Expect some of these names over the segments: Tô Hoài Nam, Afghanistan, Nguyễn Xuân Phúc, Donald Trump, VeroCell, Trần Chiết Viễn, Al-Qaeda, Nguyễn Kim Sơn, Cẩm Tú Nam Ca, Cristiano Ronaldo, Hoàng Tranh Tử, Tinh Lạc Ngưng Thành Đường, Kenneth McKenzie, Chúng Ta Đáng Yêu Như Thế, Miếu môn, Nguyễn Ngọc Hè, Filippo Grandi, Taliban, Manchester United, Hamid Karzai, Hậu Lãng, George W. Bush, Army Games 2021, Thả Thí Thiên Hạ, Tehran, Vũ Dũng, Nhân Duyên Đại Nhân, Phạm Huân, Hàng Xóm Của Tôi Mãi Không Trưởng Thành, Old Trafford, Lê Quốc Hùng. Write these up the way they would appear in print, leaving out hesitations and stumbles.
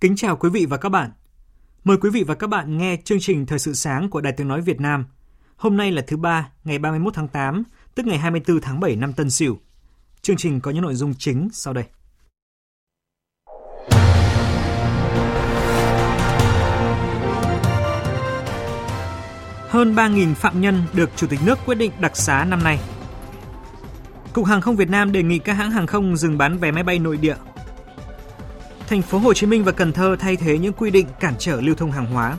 Kính chào quý vị và các bạn. Mời quý vị và các bạn nghe chương trình Thời sự sáng của Đài Tiếng nói Việt Nam. Hôm nay là thứ Ba, ngày 31 tháng 8, tức ngày 24 tháng 7 năm Tân Sửu. Chương trình có những nội dung chính sau đây. Hơn 3.000 phạm nhân được Chủ tịch nước quyết định đặc xá năm nay. Cục Hàng không Việt Nam đề nghị các hãng hàng không dừng bán vé máy bay nội địa. Thành phố Hồ Chí Minh và Cần Thơ thay thế những quy định cản trở lưu thông hàng hóa.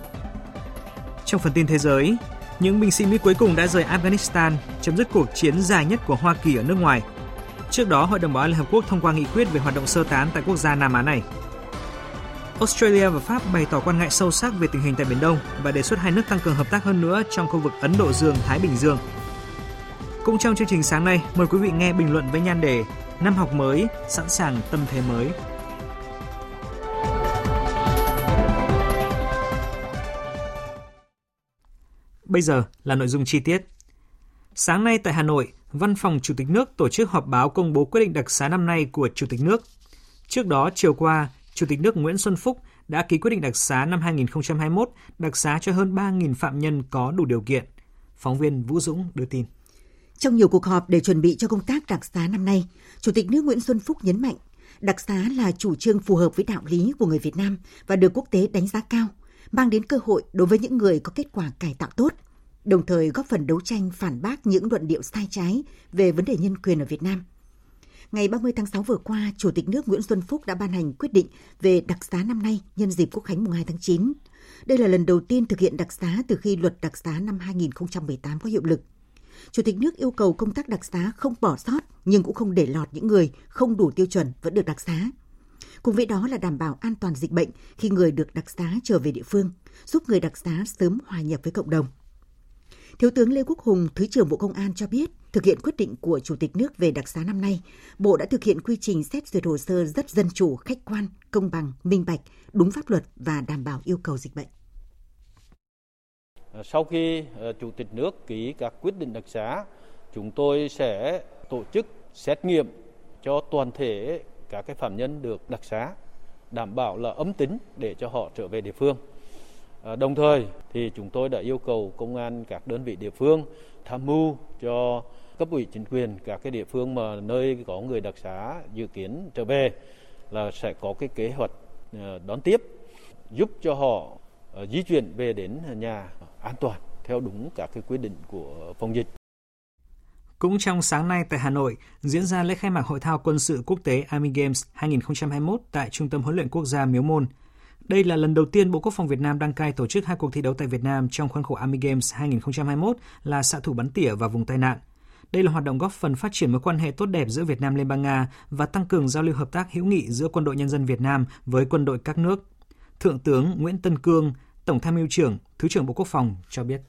Trong phần tin thế giới, những binh sĩ Mỹ cuối cùng đã rời Afghanistan, chấm dứt cuộc chiến dài nhất của Hoa Kỳ ở nước ngoài. Trước đó, Hội đồng Bảo an Liên Hợp Quốc thông qua nghị quyết về hoạt động sơ tán tại quốc gia Nam Á này. Australia và Pháp bày tỏ quan ngại sâu sắc về tình hình tại Biển Đông và đề xuất hai nước tăng cường hợp tác hơn nữa trong khu vực Ấn Độ Dương-Thái Bình Dương. Cũng trong chương trình sáng nay, mời quý vị nghe bình luận với nhan đề Năm học mới, sẵn sàng tâm thế mới. Bây giờ là nội dung chi tiết. Sáng nay tại Hà Nội, Văn phòng Chủ tịch nước tổ chức họp báo công bố quyết định đặc xá năm nay của Chủ tịch nước. Trước đó, chiều qua, Chủ tịch nước Nguyễn Xuân Phúc đã ký quyết định đặc xá năm 2021, đặc xá cho hơn 3.000 phạm nhân có đủ điều kiện. Phóng viên Vũ Dũng đưa tin. Trong nhiều cuộc họp để chuẩn bị cho công tác đặc xá năm nay, Chủ tịch nước Nguyễn Xuân Phúc nhấn mạnh, đặc xá là chủ trương phù hợp với đạo lý của người Việt Nam và được quốc tế đánh giá cao, mang đến cơ hội đối với những người có kết quả cải tạo tốt, đồng thời góp phần đấu tranh phản bác những luận điệu sai trái về vấn đề nhân quyền ở Việt Nam. Ngày 30 tháng 6 vừa qua, Chủ tịch nước Nguyễn Xuân Phúc đã ban hành quyết định về đặc xá năm nay nhân dịp Quốc khánh mùng 2 tháng 9. Đây là lần đầu tiên thực hiện đặc xá từ khi luật đặc xá năm 2018 có hiệu lực. Chủ tịch nước yêu cầu công tác đặc xá không bỏ sót nhưng cũng không để lọt những người không đủ tiêu chuẩn vẫn được đặc xá. Cùng với đó là đảm bảo an toàn dịch bệnh khi người được đặc xá trở về địa phương, giúp người đặc xá sớm hòa nhập với cộng đồng. Thiếu tướng Lê Quốc Hùng, Thứ trưởng Bộ Công an cho biết, thực hiện quyết định của Chủ tịch nước về đặc xá năm nay, Bộ đã thực hiện quy trình xét duyệt hồ sơ rất dân chủ, khách quan, công bằng, minh bạch, đúng pháp luật và đảm bảo yêu cầu dịch bệnh. Sau khi Chủ tịch nước ký các quyết định đặc xá, chúng tôi sẽ tổ chức xét nghiệm cho toàn thể các cái phạm nhân được đặc xá, đảm bảo là âm tính để cho họ trở về địa phương. Đồng thời thì chúng tôi đã yêu cầu công an các đơn vị địa phương tham mưu cho cấp ủy chính quyền các cái địa phương mà nơi có người đặc xá dự kiến trở về là sẽ có cái kế hoạch đón tiếp, giúp cho họ di chuyển về đến nhà an toàn theo đúng các cái quy định của phòng dịch. Cũng trong sáng nay tại Hà Nội, diễn ra lễ khai mạc Hội thao quân sự quốc tế Army Games 2021 tại Trung tâm huấn luyện quốc gia Miếu Môn. Đây là lần đầu tiên Bộ Quốc phòng Việt Nam đăng cai tổ chức hai cuộc thi đấu tại Việt Nam trong khuôn khổ Army Games 2021 là xạ thủ bắn tỉa và vùng tai nạn. Đây là hoạt động góp phần phát triển mối quan hệ tốt đẹp giữa Việt Nam Liên bang Nga và tăng cường giao lưu hợp tác hữu nghị giữa quân đội nhân dân Việt Nam với quân đội các nước. Thượng tướng Nguyễn Tân Cương, Tổng tham mưu trưởng, Thứ trưởng Bộ Quốc phòng cho biết.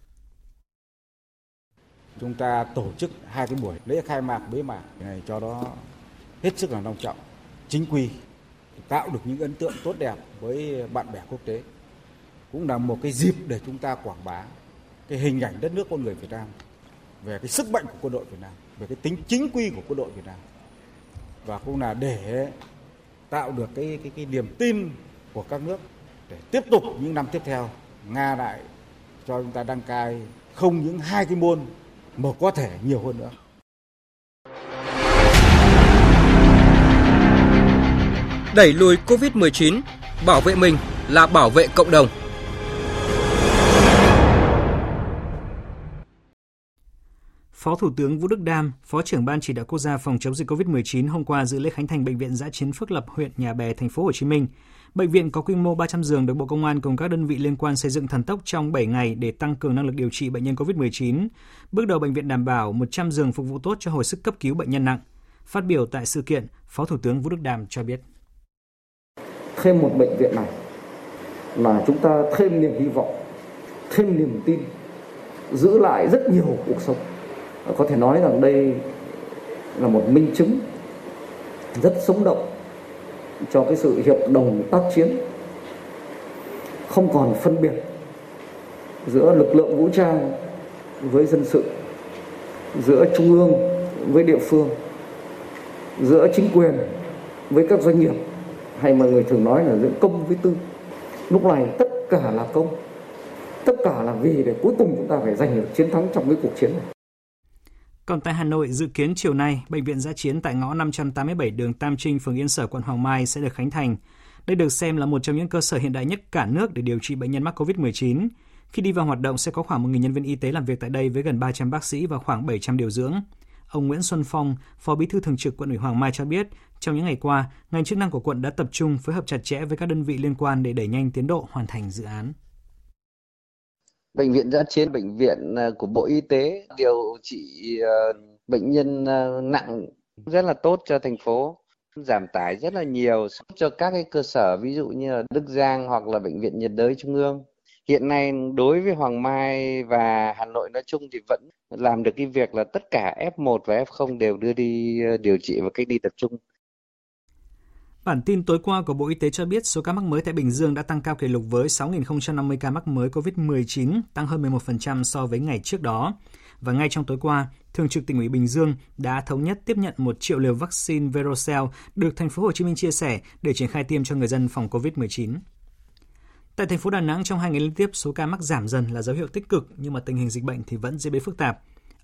Chúng ta tổ chức hai cái buổi lễ khai mạc bế mạc này cho đó hết sức là long trọng, chính quy, tạo được những ấn tượng tốt đẹp với bạn bè quốc tế. Cũng là một cái dịp để chúng ta quảng bá cái hình ảnh đất nước con người Việt Nam, về cái sức mạnh của quân đội Việt Nam, về cái tính chính quy của quân đội Việt Nam. Và cũng là để tạo được cái niềm tin của các nước để tiếp tục những năm tiếp theo, Nga lại cho chúng ta đăng cai không những hai cái môn mà có thể nhiều hơn nữa. Đẩy lùi Covid-19, bảo vệ mình là bảo vệ cộng đồng. Phó Thủ tướng Vũ Đức Đam, Phó trưởng Ban Chỉ đạo Quốc gia phòng chống dịch COVID-19 hôm qua dự lễ khánh thành bệnh viện dã chiến Phước Lập, huyện Nhà Bè, thành phố Hồ Chí Minh. Bệnh viện có quy mô 300 giường được Bộ Công an cùng các đơn vị liên quan xây dựng thần tốc trong 7 ngày để tăng cường năng lực điều trị bệnh nhân COVID-19. Bước đầu bệnh viện đảm bảo 100 giường phục vụ tốt cho hồi sức cấp cứu bệnh nhân nặng. Phát biểu tại sự kiện, Phó Thủ tướng Vũ Đức Đam cho biết: Thêm một bệnh viện này là chúng ta thêm niềm hy vọng, thêm niềm tin, giữ lại rất nhiều cuộc sống. Có thể nói rằng đây là một minh chứng rất sống động cho cái sự hiệp đồng tác chiến, không còn phân biệt giữa lực lượng vũ trang với dân sự, giữa trung ương với địa phương, giữa chính quyền với các doanh nghiệp, hay mọi người thường nói là giữa công với tư. Lúc này tất cả là công, tất cả là vì để cuối cùng chúng ta phải giành được chiến thắng trong cái cuộc chiến này. Còn tại Hà Nội, dự kiến chiều nay, bệnh viện dã chiến tại ngõ 587 đường Tam Trinh, phường Yên Sở, quận Hoàng Mai sẽ được khánh thành. Đây được xem là một trong những cơ sở hiện đại nhất cả nước để điều trị bệnh nhân mắc COVID-19. Khi đi vào hoạt động sẽ có khoảng 1.000 nhân viên y tế làm việc tại đây với gần 300 bác sĩ và khoảng 700 điều dưỡng. Ông Nguyễn Xuân Phong, Phó Bí thư Thường trực Quận ủy Hoàng Mai cho biết, trong những ngày qua, ngành chức năng của quận đã tập trung phối hợp chặt chẽ với các đơn vị liên quan để đẩy nhanh tiến độ hoàn thành dự án. Bệnh viện dã chiến, bệnh viện của Bộ Y tế điều trị bệnh nhân nặng rất là tốt cho thành phố, giảm tải rất là nhiều cho các cái cơ sở ví dụ như là Đức Giang hoặc là Bệnh viện nhiệt đới Trung ương. Hiện nay đối với Hoàng Mai và Hà Nội nói chung thì vẫn làm được cái việc là tất cả F1 và F0 đều đưa đi điều trị và cách ly tập trung. Bản tin tối qua của Bộ Y tế cho biết số ca mắc mới tại Bình Dương đã tăng cao kỷ lục với 6.050 ca mắc mới COVID-19, tăng hơn 11% so với ngày trước đó. Và ngay trong tối qua, Thường trực Tỉnh ủy Bình Dương đã thống nhất tiếp nhận 1 triệu liều vaccine VeroCell được thành phố Hồ Chí Minh chia sẻ để triển khai tiêm cho người dân phòng COVID-19. Tại thành phố Đà Nẵng, trong 2 ngày liên tiếp, số ca mắc giảm dần là dấu hiệu tích cực, nhưng mà tình hình dịch bệnh thì vẫn diễn biến phức tạp.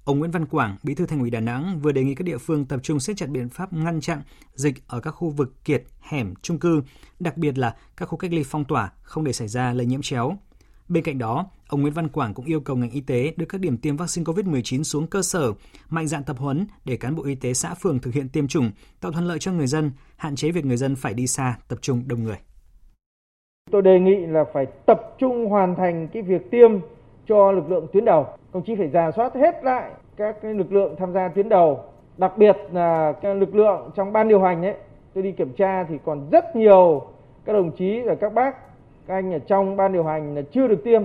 Ông Nguyễn Văn Quảng, Bí thư Thành ủy Đà Nẵng vừa đề nghị các địa phương tập trung siết chặt biện pháp ngăn chặn dịch ở các khu vực kiệt, hẻm, chung cư, đặc biệt là các khu cách ly phong tỏa không để xảy ra lây nhiễm chéo. Bên cạnh đó, ông Nguyễn Văn Quảng cũng yêu cầu ngành y tế đưa các điểm tiêm vaccine COVID-19 xuống cơ sở, mạnh dạn tập huấn để cán bộ y tế xã phường thực hiện tiêm chủng, tạo thuận lợi cho người dân, hạn chế việc người dân phải đi xa, tập trung đông người. Tôi đề nghị là phải tập trung hoàn thành cái việc tiêm cho lực lượng tuyến đầu. Công chí phải rà soát hết lại các lực lượng tham gia tuyến đầu, đặc biệt là các lực lượng trong ban điều hành ấy. Tôi đi kiểm tra thì còn rất nhiều các đồng chí và các bác, các anh ở trong ban điều hành là chưa được tiêm.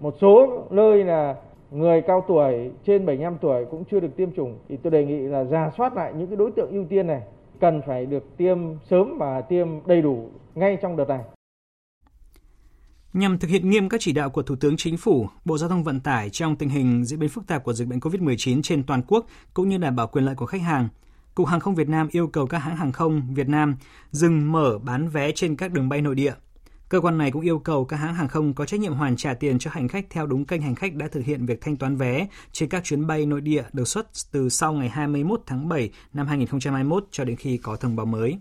Một số nơi là người cao tuổi trên 75 tuổi cũng chưa được tiêm chủng. Thì tôi đề nghị là rà soát lại những cái đối tượng ưu tiên này cần phải được tiêm sớm và tiêm đầy đủ ngay trong đợt này. Nhằm thực hiện nghiêm các chỉ đạo của Thủ tướng Chính phủ, Bộ Giao thông Vận tải trong tình hình diễn biến phức tạp của dịch bệnh COVID-19 trên toàn quốc cũng như đảm bảo quyền lợi của khách hàng, Cục Hàng không Việt Nam yêu cầu các hãng hàng không Việt Nam dừng mở bán vé trên các đường bay nội địa. Cơ quan này cũng yêu cầu các hãng hàng không có trách nhiệm hoàn trả tiền cho hành khách theo đúng kênh hành khách đã thực hiện việc thanh toán vé trên các chuyến bay nội địa được xuất từ sau ngày 21 tháng 7 năm 2021 cho đến khi có thông báo mới.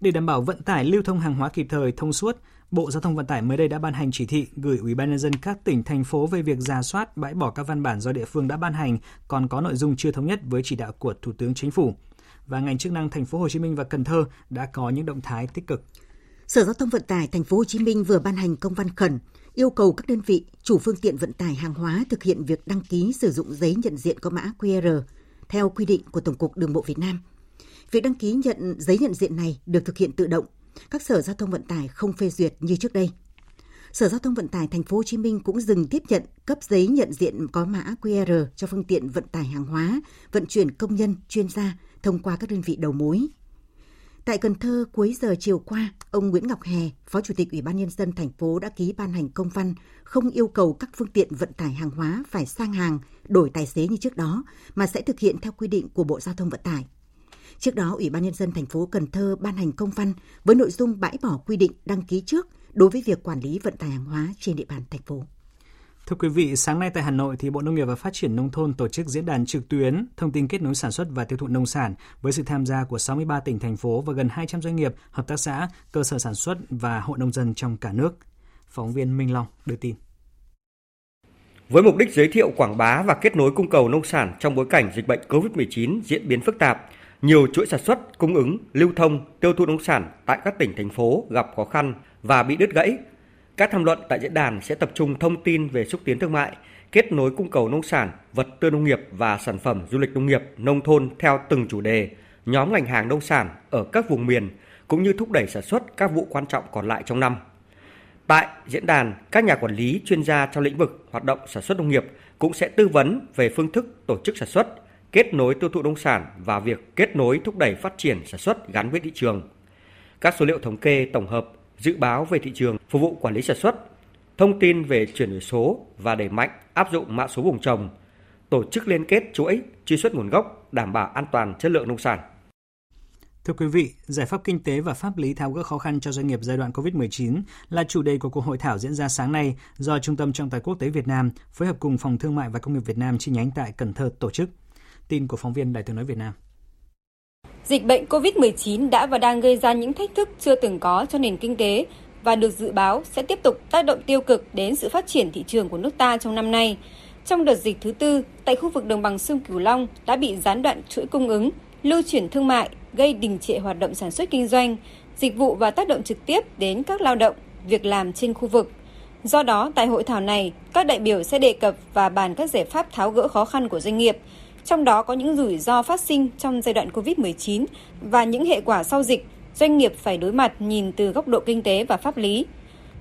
Để đảm bảo vận tải lưu thông hàng hóa kịp thời thông suốt, Bộ Giao thông Vận tải mới đây đã ban hành chỉ thị gửi Ủy ban nhân dân các tỉnh, thành phố về việc rà soát, bãi bỏ các văn bản do địa phương đã ban hành còn có nội dung chưa thống nhất với chỉ đạo của Thủ tướng Chính phủ. Và ngành chức năng thành phố Hồ Chí Minh và Cần Thơ đã có những động thái tích cực. Sở Giao thông Vận tải thành phố Hồ Chí Minh vừa ban hành công văn khẩn yêu cầu các đơn vị chủ phương tiện vận tải hàng hóa thực hiện việc đăng ký sử dụng giấy nhận diện có mã QR theo quy định của Tổng cục Đường bộ Việt Nam. Việc đăng ký nhận giấy nhận diện này được thực hiện tự động. Các sở giao thông vận tải không phê duyệt như trước đây. Sở Giao thông Vận tải thành phố Hồ Chí Minh cũng dừng tiếp nhận cấp giấy nhận diện có mã QR cho phương tiện vận tải hàng hóa, vận chuyển công nhân, chuyên gia thông qua các đơn vị đầu mối. Tại Cần Thơ, cuối giờ chiều qua, ông Nguyễn Ngọc Hè, Phó Chủ tịch Ủy ban nhân dân thành phố đã ký ban hành công văn không yêu cầu các phương tiện vận tải hàng hóa phải sang hàng, đổi tài xế như trước đó mà sẽ thực hiện theo quy định của Bộ Giao thông Vận tải. Trước đó, Ủy ban nhân dân thành phố Cần Thơ ban hành công văn với nội dung bãi bỏ quy định đăng ký trước đối với việc quản lý vận tải hàng hóa trên địa bàn thành phố. Thưa quý vị, sáng nay tại Hà Nội thì Bộ Nông nghiệp và Phát triển nông thôn tổ chức diễn đàn trực tuyến thông tin kết nối sản xuất và tiêu thụ nông sản với sự tham gia của 63 tỉnh thành phố và gần 200 doanh nghiệp, hợp tác xã, cơ sở sản xuất và hộ nông dân trong cả nước. Phóng viên Minh Long đưa tin. với mục đích giới thiệu, quảng bá và kết nối cung cầu nông sản trong bối cảnh dịch bệnh COVID-19 diễn biến phức tạp. Nhiều chuỗi sản xuất, cung ứng, lưu thông, tiêu thụ nông sản tại các tỉnh, thành phố gặp khó khăn và bị đứt gãy. Các tham luận tại diễn đàn sẽ tập trung thông tin về xúc tiến thương mại, kết nối cung cầu nông sản, vật tư nông nghiệp và sản phẩm du lịch nông nghiệp, nông thôn theo từng chủ đề, nhóm ngành hàng nông sản ở các vùng miền, cũng như thúc đẩy sản xuất các vụ quan trọng còn lại trong năm. Tại diễn đàn, các nhà quản lý, chuyên gia trong lĩnh vực hoạt động sản xuất nông nghiệp cũng sẽ tư vấn về phương thức tổ chức sản xuất, kết nối tiêu thụ nông sản và việc kết nối thúc đẩy phát triển sản xuất gắn với thị trường. Các số liệu thống kê tổng hợp, dự báo về thị trường, phục vụ quản lý sản xuất, thông tin về chuyển đổi số và đẩy mạnh áp dụng mã số vùng trồng, tổ chức liên kết chuỗi, truy xuất nguồn gốc, đảm bảo an toàn chất lượng nông sản. Thưa quý vị, giải pháp kinh tế và pháp lý tháo gỡ khó khăn cho doanh nghiệp giai đoạn COVID-19 là chủ đề của cuộc hội thảo diễn ra sáng nay do Trung tâm Trọng tài Quốc tế Việt Nam phối hợp cùng Phòng Thương mại và Công nghiệp Việt Nam chi nhánh tại Cần Thơ tổ chức. Tin của phóng viên Đài Tiếng nói Việt Nam. Dịch bệnh COVID-19 đã và đang gây ra những thách thức chưa từng có cho nền kinh tế và được dự báo sẽ tiếp tục tác động tiêu cực đến sự phát triển thị trường của nước ta trong năm nay. Trong đợt dịch thứ tư, tại khu vực đồng bằng sông Cửu Long đã bị gián đoạn chuỗi cung ứng, lưu chuyển thương mại, gây đình trệ hoạt động sản xuất kinh doanh, dịch vụ và tác động trực tiếp đến các lao động, việc làm trên khu vực. Do đó, tại hội thảo này, các đại biểu sẽ đề cập và bàn các giải pháp tháo gỡ khó khăn của doanh nghiệp, trong đó có những rủi ro phát sinh trong giai đoạn COVID-19 và những hệ quả sau dịch doanh nghiệp phải đối mặt nhìn từ góc độ kinh tế và pháp lý.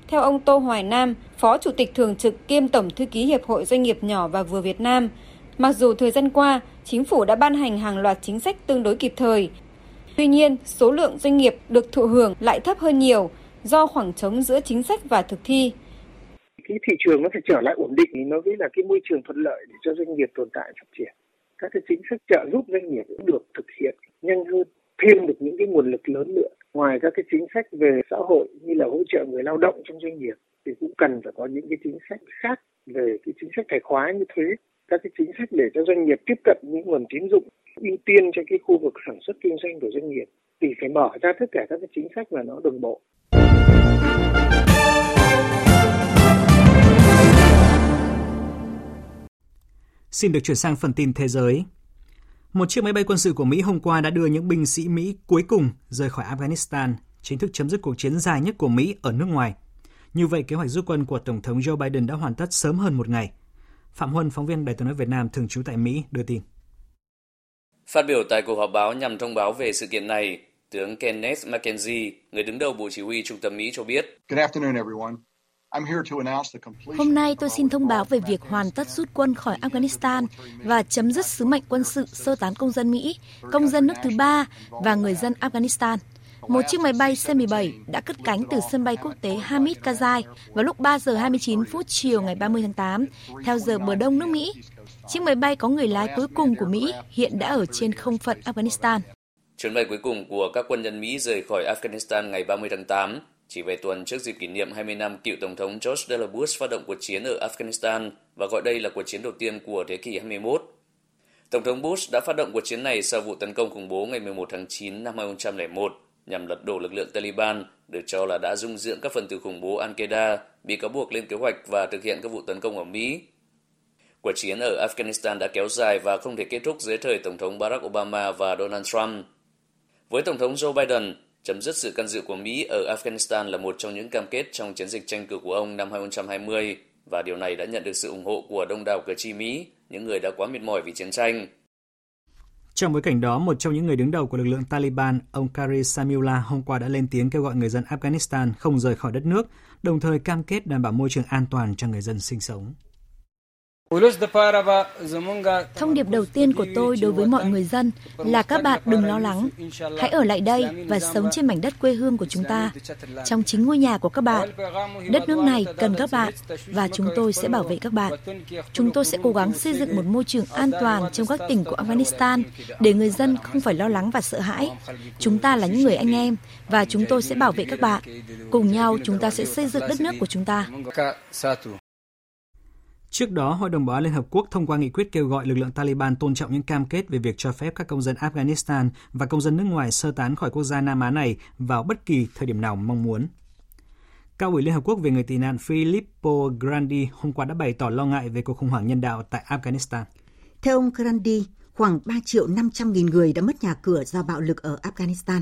Theo ông Tô Hoài Nam, Phó Chủ tịch Thường trực kiêm Tổng Thư ký Hiệp hội Doanh nghiệp nhỏ và vừa Việt Nam, mặc dù thời gian qua, Chính phủ đã ban hành hàng loạt chính sách tương đối kịp thời, tuy nhiên, số lượng doanh nghiệp được thụ hưởng lại thấp hơn nhiều do khoảng trống giữa chính sách và thực thi. Cái thị trường nó phải trở lại ổn định thì nó mới là cái môi trường thuận lợi để cho doanh nghiệp tồn tại phát triển. Các cái chính sách trợ giúp doanh nghiệp cũng được thực hiện nhanh hơn, thêm được những cái nguồn lực lớn nữa. Ngoài các cái chính sách về xã hội như là hỗ trợ người lao động trong doanh nghiệp thì cũng cần phải có những cái chính sách khác về cái chính sách tài khoá như thuế, các cái chính sách để cho doanh nghiệp tiếp cận những nguồn tín dụng, ưu tiên cho cái khu vực sản xuất kinh doanh của doanh nghiệp thì phải mở ra tất cả các cái chính sách mà nó đồng bộ. Xin được chuyển sang phần tin thế giới. Một chiếc máy bay quân sự của Mỹ hôm qua đã đưa những binh sĩ Mỹ cuối cùng rời khỏi Afghanistan, chính thức chấm dứt cuộc chiến dài nhất của Mỹ ở nước ngoài. Như vậy, kế hoạch rút quân của Tổng thống Joe Biden đã hoàn tất sớm hơn một ngày. Phạm Huân, phóng viên Đài Tiếng nói Việt Nam thường trú tại Mỹ, đưa tin. Phát biểu tại cuộc họp báo nhằm thông báo về sự kiện này, tướng Kenneth McKenzie, người đứng đầu Bộ Chỉ huy Trung tâm Mỹ cho biết. Hôm nay tôi xin thông báo về việc hoàn tất rút quân khỏi Afghanistan và chấm dứt sứ mệnh quân sự sơ tán công dân Mỹ, công dân nước thứ ba và người dân Afghanistan. Một chiếc máy bay C-17 đã cất cánh từ sân bay quốc tế Hamid Karzai vào lúc 3 giờ 29 phút chiều ngày 30 tháng 8, theo giờ bờ đông nước Mỹ. Chiếc máy bay có người lái cuối cùng của Mỹ hiện đã ở trên không phận Afghanistan. Chuyến bay cuối cùng của các quân nhân Mỹ rời khỏi Afghanistan ngày 30 tháng 8, chỉ vài tuần trước dịp kỷ niệm 20 năm cựu Tổng thống George W. Bush phát động cuộc chiến ở Afghanistan và gọi đây là cuộc chiến đầu tiên của thế kỷ 21. Tổng thống Bush đã phát động cuộc chiến này sau vụ tấn công khủng bố ngày 11 tháng 9 năm 2001 nhằm lật đổ lực lượng Taliban, được cho là đã dung dưỡng các phần tử khủng bố Al-Qaeda, bị cáo buộc lên kế hoạch và thực hiện các vụ tấn công ở Mỹ. Cuộc chiến ở Afghanistan đã kéo dài và không thể kết thúc dưới thời Tổng thống Barack Obama và Donald Trump. Với Tổng thống Joe Biden, chấm dứt sự can dự của Mỹ ở Afghanistan là một trong những cam kết trong chiến dịch tranh cử của ông năm 2020, và điều này đã nhận được sự ủng hộ của đông đảo cử tri Mỹ, những người đã quá mệt mỏi vì chiến tranh. Trong bối cảnh đó, một trong những người đứng đầu của lực lượng Taliban, ông Kari Samula hôm qua đã lên tiếng kêu gọi người dân Afghanistan không rời khỏi đất nước, đồng thời cam kết đảm bảo môi trường an toàn cho người dân sinh sống. Thông điệp đầu tiên của tôi đối với mọi người dân là các bạn đừng lo lắng. Hãy ở lại đây và sống trên mảnh đất quê hương của chúng ta, trong chính ngôi nhà của các bạn. Đất nước này cần các bạn và chúng tôi sẽ bảo vệ các bạn. Chúng tôi sẽ cố gắng xây dựng một môi trường an toàn trong các tỉnh của Afghanistan để người dân không phải lo lắng và sợ hãi. Chúng ta là những người anh em và chúng tôi sẽ bảo vệ các bạn. Cùng nhau chúng ta sẽ xây dựng đất nước của chúng ta. Trước đó, Hội đồng Bảo an Liên Hợp Quốc thông qua nghị quyết kêu gọi lực lượng Taliban tôn trọng những cam kết về việc cho phép các công dân Afghanistan và công dân nước ngoài sơ tán khỏi quốc gia Nam Á này vào bất kỳ thời điểm nào mong muốn. Cao ủy Liên Hợp Quốc về người tị nạn Filippo Grandi hôm qua đã bày tỏ lo ngại về cuộc khủng hoảng nhân đạo tại Afghanistan. Theo ông Grandi, khoảng 3.500.000 người đã mất nhà cửa do bạo lực ở Afghanistan.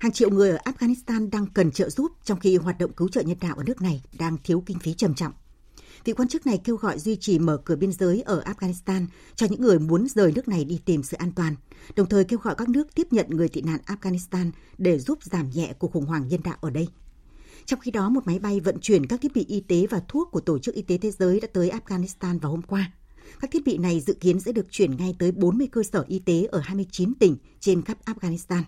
Hàng triệu người ở Afghanistan đang cần trợ giúp, trong khi hoạt động cứu trợ nhân đạo ở nước này đang thiếu kinh phí trầm trọng. Vị quan chức này kêu gọi duy trì mở cửa biên giới ở Afghanistan cho những người muốn rời nước này đi tìm sự an toàn, đồng thời kêu gọi các nước tiếp nhận người tị nạn Afghanistan để giúp giảm nhẹ cuộc khủng hoảng nhân đạo ở đây. Trong khi đó, một máy bay vận chuyển các thiết bị y tế và thuốc của Tổ chức Y tế Thế giới đã tới Afghanistan vào hôm qua. Các thiết bị này dự kiến sẽ được chuyển ngay tới 40 cơ sở y tế ở 29 tỉnh trên khắp Afghanistan.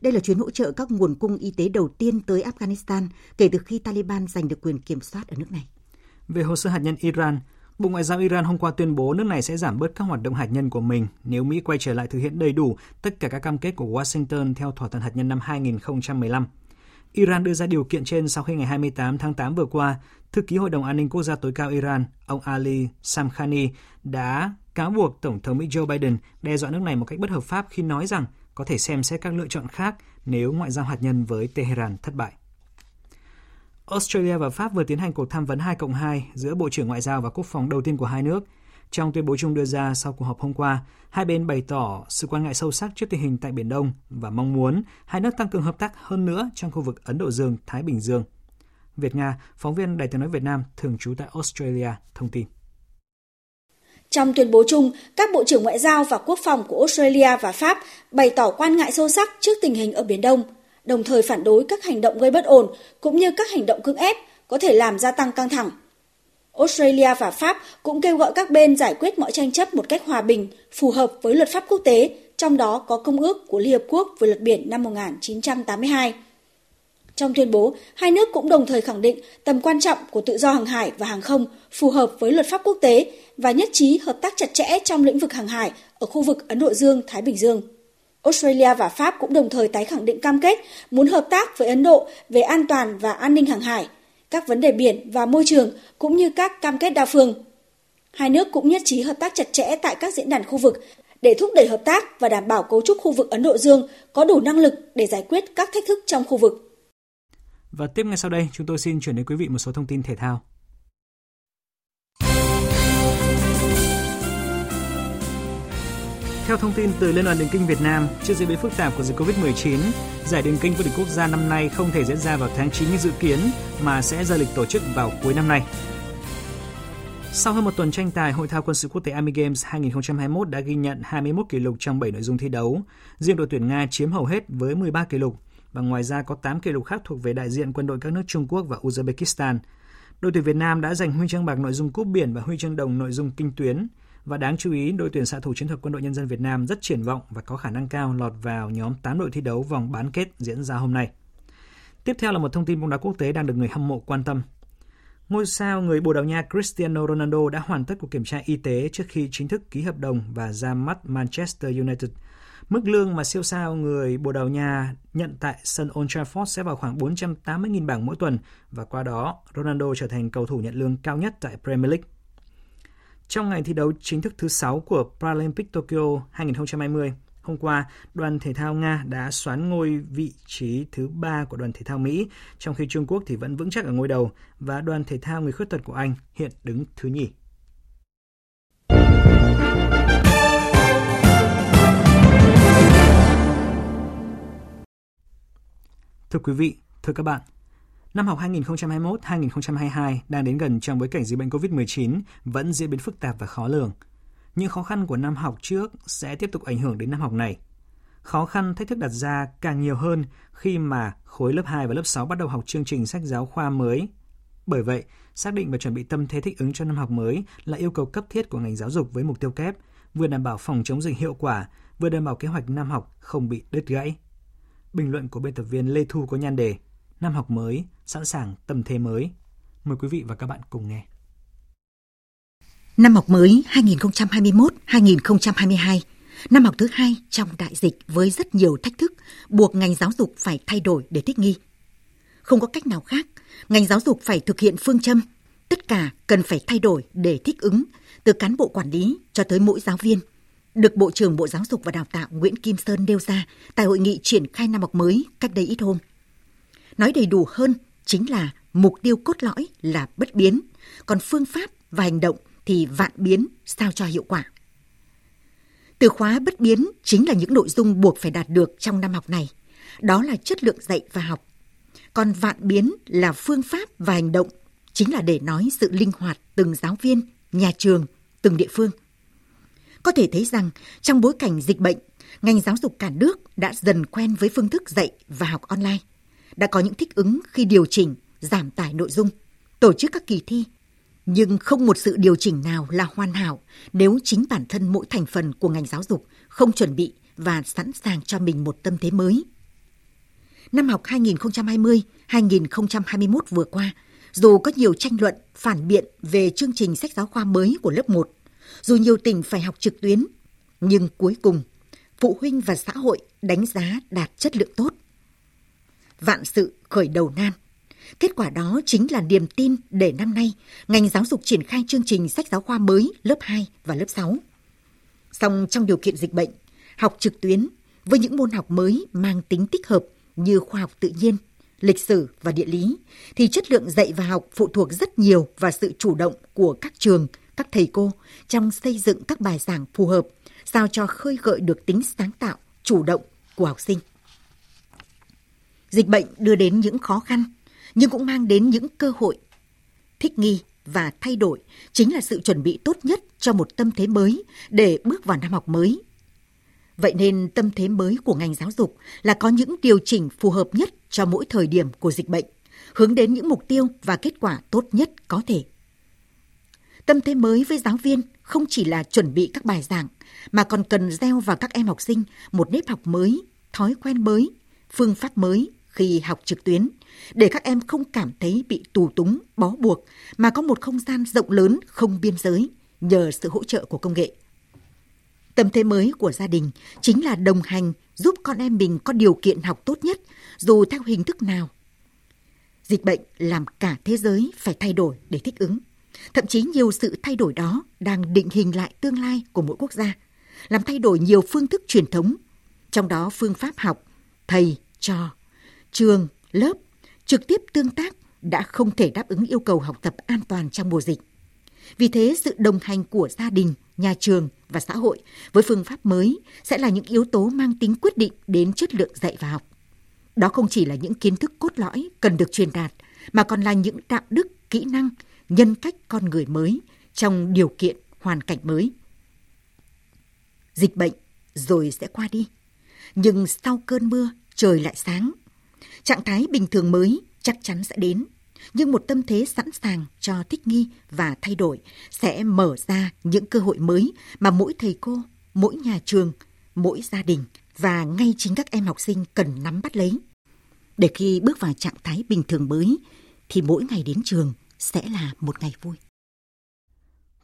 Đây là chuyến hỗ trợ các nguồn cung y tế đầu tiên tới Afghanistan kể từ khi Taliban giành được quyền kiểm soát ở nước này. Về hồ sơ hạt nhân Iran, Bộ Ngoại giao Iran hôm qua tuyên bố nước này sẽ giảm bớt các hoạt động hạt nhân của mình nếu Mỹ quay trở lại thực hiện đầy đủ tất cả các cam kết của Washington theo thỏa thuận hạt nhân năm 2015. Iran đưa ra điều kiện trên sau khi ngày 28 tháng 8 vừa qua, Thư ký Hội đồng An ninh Quốc gia tối cao Iran, ông Ali Samkhani, đã cáo buộc Tổng thống Mỹ Joe Biden đe dọa nước này một cách bất hợp pháp khi nói rằng có thể xem xét các lựa chọn khác nếu ngoại giao hạt nhân với Tehran thất bại. Australia và Pháp vừa tiến hành cuộc tham vấn 2+2 giữa Bộ trưởng Ngoại giao và Quốc phòng đầu tiên của hai nước. Trong tuyên bố chung đưa ra sau cuộc họp hôm qua, hai bên bày tỏ sự quan ngại sâu sắc trước tình hình tại Biển Đông và mong muốn hai nước tăng cường hợp tác hơn nữa trong khu vực Ấn Độ Dương-Thái Bình Dương. Việt Nga, phóng viên Đài Tiếng nói Việt Nam thường trú tại Australia thông tin. Trong tuyên bố chung, các Bộ trưởng Ngoại giao và Quốc phòng của Australia và Pháp bày tỏ quan ngại sâu sắc trước tình hình ở Biển Đông, đồng thời phản đối các hành động gây bất ổn cũng như các hành động cưỡng ép có thể làm gia tăng căng thẳng. Australia và Pháp cũng kêu gọi các bên giải quyết mọi tranh chấp một cách hòa bình, phù hợp với luật pháp quốc tế, trong đó có Công ước của Liên Hợp Quốc về luật biển năm 1982. Trong tuyên bố, hai nước cũng đồng thời khẳng định tầm quan trọng của tự do hàng hải và hàng không phù hợp với luật pháp quốc tế và nhất trí hợp tác chặt chẽ trong lĩnh vực hàng hải ở khu vực Ấn Độ Dương-Thái Bình Dương. Australia và Pháp cũng đồng thời tái khẳng định cam kết muốn hợp tác với Ấn Độ về an toàn và an ninh hàng hải, các vấn đề biển và môi trường cũng như các cam kết đa phương. Hai nước cũng nhất trí hợp tác chặt chẽ tại các diễn đàn khu vực để thúc đẩy hợp tác và đảm bảo cấu trúc khu vực Ấn Độ Dương có đủ năng lực để giải quyết các thách thức trong khu vực. Và tiếp ngay sau đây, chúng tôi xin chuyển đến quý vị một số thông tin thể thao. Theo thông tin từ Liên đoàn Điền kinh Việt Nam, trước diễn biến phức tạp của dịch Covid-19, giải điền kinh vô địch quốc gia năm nay không thể diễn ra vào tháng 9 như dự kiến mà sẽ ra lịch tổ chức vào cuối năm nay. Sau hơn một tuần tranh tài, Hội thao quân sự quốc tế Army Games 2021 đã ghi nhận 21 kỷ lục trong 7 nội dung thi đấu. Riêng đội tuyển Nga chiếm hầu hết với 13 kỷ lục và ngoài ra có 8 kỷ lục khác thuộc về đại diện quân đội các nước Trung Quốc và Uzbekistan. Đội tuyển Việt Nam đã giành huy chương bạc nội dung cúp biển và huy chương đồng nội dung kinh tuyến. Và đáng chú ý, đội tuyển xạ thủ chiến thuật Quân đội Nhân dân Việt Nam rất triển vọng và có khả năng cao lọt vào nhóm 8 đội thi đấu vòng bán kết diễn ra hôm nay. Tiếp theo là một thông tin bóng đá quốc tế đang được người hâm mộ quan tâm. Ngôi sao người Bồ Đào Nha Cristiano Ronaldo đã hoàn tất cuộc kiểm tra y tế trước khi chính thức ký hợp đồng và ra mắt Manchester United. Mức lương mà siêu sao người Bồ Đào Nha nhận tại sân Old Trafford sẽ vào khoảng 480.000 bảng mỗi tuần và qua đó Ronaldo trở thành cầu thủ nhận lương cao nhất tại Premier League. Trong ngày thi đấu chính thức thứ 6 của Paralympic Tokyo 2020, hôm qua, đoàn thể thao Nga đã soán ngôi vị trí thứ 3 của đoàn thể thao Mỹ, trong khi Trung Quốc thì vẫn vững chắc ở ngôi đầu và đoàn thể thao người khuyết tật của Anh hiện đứng thứ nhì. Thưa quý vị, thưa các bạn, năm học 2021-2022 đang đến gần trong bối cảnh dịch bệnh COVID-19 vẫn diễn biến phức tạp và khó lường. Những khó khăn của năm học trước sẽ tiếp tục ảnh hưởng đến năm học này. Khó khăn, thách thức đặt ra càng nhiều hơn khi mà khối lớp 2 và lớp 6 bắt đầu học chương trình sách giáo khoa mới. Bởi vậy, xác định và chuẩn bị tâm thế thích ứng cho năm học mới là yêu cầu cấp thiết của ngành giáo dục với mục tiêu kép, vừa đảm bảo phòng chống dịch hiệu quả, vừa đảm bảo kế hoạch năm học không bị đứt gãy. Bình luận của biên tập viên Lê Thu có nhan đề: Năm học mới, sẵn sàng tâm thế mới. Mời quý vị và các bạn cùng nghe. Năm học mới 2021-2022, năm học thứ hai trong đại dịch với rất nhiều thách thức, buộc ngành giáo dục phải thay đổi để thích nghi. Không có cách nào khác, ngành giáo dục phải thực hiện phương châm tất cả cần phải thay đổi để thích ứng, từ cán bộ quản lý cho tới mỗi giáo viên, được Bộ trưởng Bộ Giáo dục và Đào tạo Nguyễn Kim Sơn nêu ra tại hội nghị triển khai năm học mới cách đây ít hôm. Nói đầy đủ hơn chính là mục tiêu cốt lõi là bất biến, còn phương pháp và hành động thì vạn biến sao cho hiệu quả. Từ khóa bất biến chính là những nội dung buộc phải đạt được trong năm học này. Đó là chất lượng dạy và học. Còn vạn biến là phương pháp và hành động, chính là để nói sự linh hoạt từng giáo viên, nhà trường, từng địa phương. Có thể thấy rằng trong bối cảnh dịch bệnh, ngành giáo dục cả nước đã dần quen với phương thức dạy và học online, đã có những thích ứng khi điều chỉnh, giảm tải nội dung, tổ chức các kỳ thi. Nhưng không một sự điều chỉnh nào là hoàn hảo nếu chính bản thân mỗi thành phần của ngành giáo dục không chuẩn bị và sẵn sàng cho mình một tâm thế mới. Năm học 2020-2021 vừa qua, dù có nhiều tranh luận, phản biện về chương trình sách giáo khoa mới của lớp 1, dù nhiều tỉnh phải học trực tuyến, nhưng cuối cùng, phụ huynh và xã hội đánh giá đạt chất lượng tốt. Vạn sự khởi đầu nan. Kết quả đó chính là niềm tin để năm nay, ngành giáo dục triển khai chương trình sách giáo khoa mới lớp 2 và lớp 6. Song trong điều kiện dịch bệnh, học trực tuyến với những môn học mới mang tính tích hợp như khoa học tự nhiên, lịch sử và địa lý, thì chất lượng dạy và học phụ thuộc rất nhiều vào sự chủ động của các trường, các thầy cô trong xây dựng các bài giảng phù hợp, sao cho khơi gợi được tính sáng tạo, chủ động của học sinh. Dịch bệnh đưa đến những khó khăn, nhưng cũng mang đến những cơ hội. Thích nghi và thay đổi chính là sự chuẩn bị tốt nhất cho một tâm thế mới để bước vào năm học mới. Vậy nên tâm thế mới của ngành giáo dục là có những điều chỉnh phù hợp nhất cho mỗi thời điểm của dịch bệnh, hướng đến những mục tiêu và kết quả tốt nhất có thể. Tâm thế mới với giáo viên không chỉ là chuẩn bị các bài giảng, mà còn cần gieo vào các em học sinh một nếp học mới, thói quen mới, phương pháp mới khi học trực tuyến, để các em không cảm thấy bị tù túng, bó buộc, mà có một không gian rộng lớn không biên giới nhờ sự hỗ trợ của công nghệ. Tâm thế mới của gia đình chính là đồng hành giúp con em mình có điều kiện học tốt nhất, dù theo hình thức nào. Dịch bệnh làm cả thế giới phải thay đổi để thích ứng. Thậm chí nhiều sự thay đổi đó đang định hình lại tương lai của mỗi quốc gia, làm thay đổi nhiều phương thức truyền thống, trong đó phương pháp học, thầy, trò, trường, lớp, trực tiếp tương tác đã không thể đáp ứng yêu cầu học tập an toàn trong mùa dịch. Vì thế, sự đồng hành của gia đình, nhà trường và xã hội với phương pháp mới sẽ là những yếu tố mang tính quyết định đến chất lượng dạy và học. Đó không chỉ là những kiến thức cốt lõi cần được truyền đạt, mà còn là những đạo đức, kỹ năng, nhân cách con người mới trong điều kiện, hoàn cảnh mới. Dịch bệnh rồi sẽ qua đi, nhưng sau cơn mưa trời lại sáng. Trạng thái bình thường mới chắc chắn sẽ đến, nhưng một tâm thế sẵn sàng cho thích nghi và thay đổi sẽ mở ra những cơ hội mới mà mỗi thầy cô, mỗi nhà trường, mỗi gia đình và ngay chính các em học sinh cần nắm bắt lấy. Để khi bước vào trạng thái bình thường mới thì mỗi ngày đến trường sẽ là một ngày vui.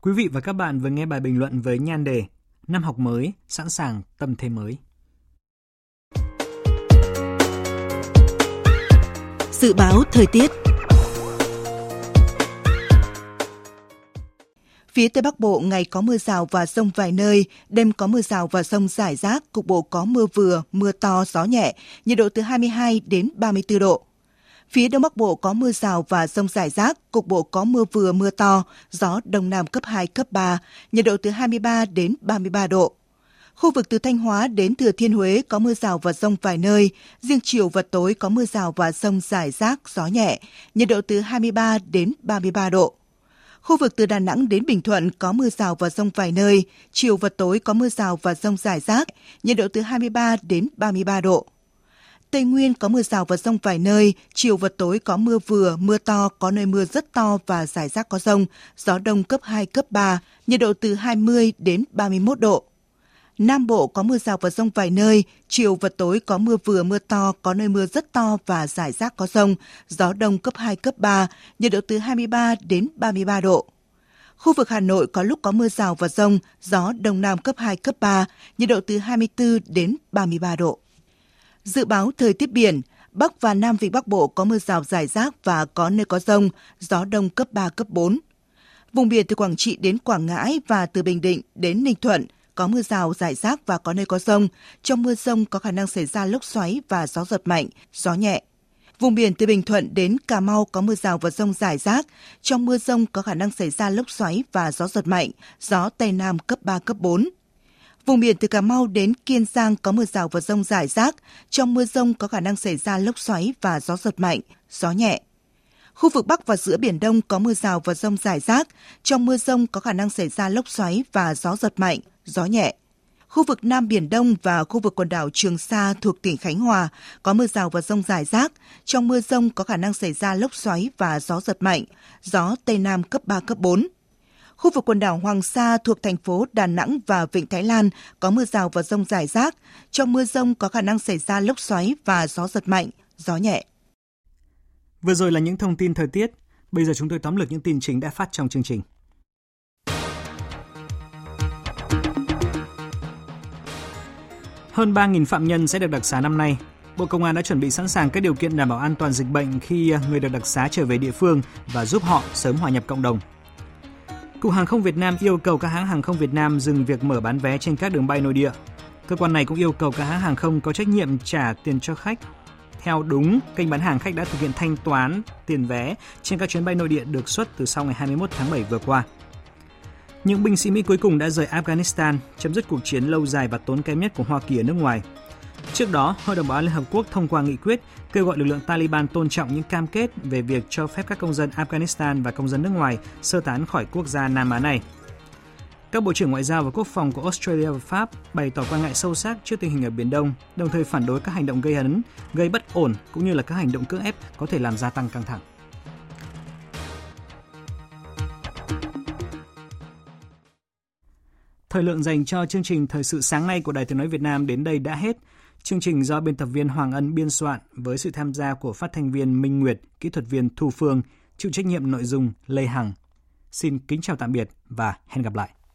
Quý vị và các bạn vừa nghe bài bình luận với nhan đề Năm học mới, sẵn sàng, tâm thế mới. Dự báo thời tiết. Phía Tây Bắc Bộ ngày có mưa rào và dông vài nơi, đêm có mưa rào và dông rải rác, cục bộ có mưa vừa, mưa to, gió nhẹ, nhiệt độ từ 22 đến 34 độ. Phía Đông Bắc Bộ có mưa rào và dông rải rác, cục bộ có mưa vừa, mưa to, gió Đông Nam cấp 2, cấp 3, nhiệt độ từ 23 đến 33 độ. Khu vực từ Thanh Hóa đến Thừa Thiên Huế có mưa rào và dông vài nơi, riêng chiều và tối có mưa rào và dông rải rác, gió nhẹ, nhiệt độ từ 23 đến 33 độ. Khu vực từ Đà Nẵng đến Bình Thuận có mưa rào và dông vài nơi, chiều và tối có mưa rào và dông rải rác, nhiệt độ từ 23 đến 33 độ. Tây Nguyên có mưa rào và dông vài nơi, chiều và tối có mưa vừa, mưa to, có nơi mưa rất to và rải rác có dông, gió đông cấp 2, cấp 3, nhiệt độ từ 20 đến 31 độ. Nam Bộ có mưa rào và dông vài nơi, chiều và tối có mưa vừa, mưa to, có nơi mưa rất to và rải rác có dông, gió đông cấp 2, cấp 3, nhiệt độ từ 23 đến 33 độ. Khu vực Hà Nội có lúc có mưa rào và dông, gió đông nam cấp 2, cấp 3, nhiệt độ từ 24 đến 33 độ. Dự báo thời tiết biển, Bắc và Nam Vịnh Bắc Bộ có mưa rào rải rác và có nơi có dông, gió đông cấp 3, cấp 4. Vùng biển từ Quảng Trị đến Quảng Ngãi và từ Bình Định đến Ninh Thuận có mưa rào rải rác và có nơi có dông. Trong mưa dông có khả năng xảy ra lốc xoáy và gió giật mạnh, gió nhẹ. Vùng biển từ Bình Thuận đến Cà Mau có mưa rào và dông rải rác. Trong mưa dông có khả năng xảy ra lốc xoáy và gió giật mạnh, gió Tây Nam cấp 3, cấp 4. Vùng biển từ Cà Mau đến Kiên Giang có mưa rào và dông rải rác. Trong mưa dông có khả năng xảy ra lốc xoáy và gió giật mạnh, gió nhẹ. Khu vực Bắc và giữa Biển Đông có mưa rào và dông rải rác. Trong mưa dông có khả năng xảy ra lốc xoáy và gió giật mạnh, gió nhẹ. Khu vực Nam Biển Đông và khu vực quần đảo Trường Sa thuộc tỉnh Khánh Hòa có mưa rào và dông rải rác. Trong mưa dông có khả năng xảy ra lốc xoáy và gió giật mạnh, gió Tây Nam cấp 3, cấp 4. Khu vực quần đảo Hoàng Sa thuộc thành phố Đà Nẵng và Vịnh Thái Lan có mưa rào và dông rải rác. Trong mưa dông có khả năng xảy ra lốc xoáy và gió giật mạnh, gió nhẹ. Vừa rồi là những thông tin thời tiết. Bây giờ chúng tôi tóm lược những tin chính đã phát trong chương trình. Hơn 3.000 phạm nhân sẽ được đặc xá năm nay. Bộ Công an đã chuẩn bị sẵn sàng các điều kiện đảm bảo an toàn dịch bệnh khi người được đặc xá trở về địa phương và giúp họ sớm hòa nhập cộng đồng. Cục Hàng không Việt Nam yêu cầu các hãng hàng không Việt Nam dừng việc mở bán vé trên các đường bay nội địa. Cơ quan này cũng yêu cầu các hãng hàng không có trách nhiệm trả tiền cho khách theo đúng kênh bán hàng khách đã thực hiện thanh toán tiền vé trên các chuyến bay nội địa được xuất từ sau ngày 21 tháng 7 vừa qua. Những binh sĩ Mỹ cuối cùng đã rời Afghanistan, chấm dứt cuộc chiến lâu dài và tốn kém nhất của Hoa Kỳ ở nước ngoài. Trước đó, Hội đồng Bảo an Liên Hợp Quốc thông qua nghị quyết kêu gọi lực lượng Taliban tôn trọng những cam kết về việc cho phép các công dân Afghanistan và công dân nước ngoài sơ tán khỏi quốc gia Nam Á này. Các Bộ trưởng Ngoại giao và Quốc phòng của Australia và Pháp bày tỏ quan ngại sâu sắc trước tình hình ở Biển Đông, đồng thời phản đối các hành động gây hấn, gây bất ổn cũng như là các hành động cưỡng ép có thể làm gia tăng căng thẳng. Thời lượng dành cho chương trình Thời sự sáng nay của Đài Tiếng nói Việt Nam đến đây đã hết. Chương trình do biên tập viên Hoàng Ân biên soạn với sự tham gia của phát thanh viên Minh Nguyệt, kỹ thuật viên Thu Phương, chịu trách nhiệm nội dung Lê Hằng. Xin kính chào tạm biệt và hẹn gặp lại.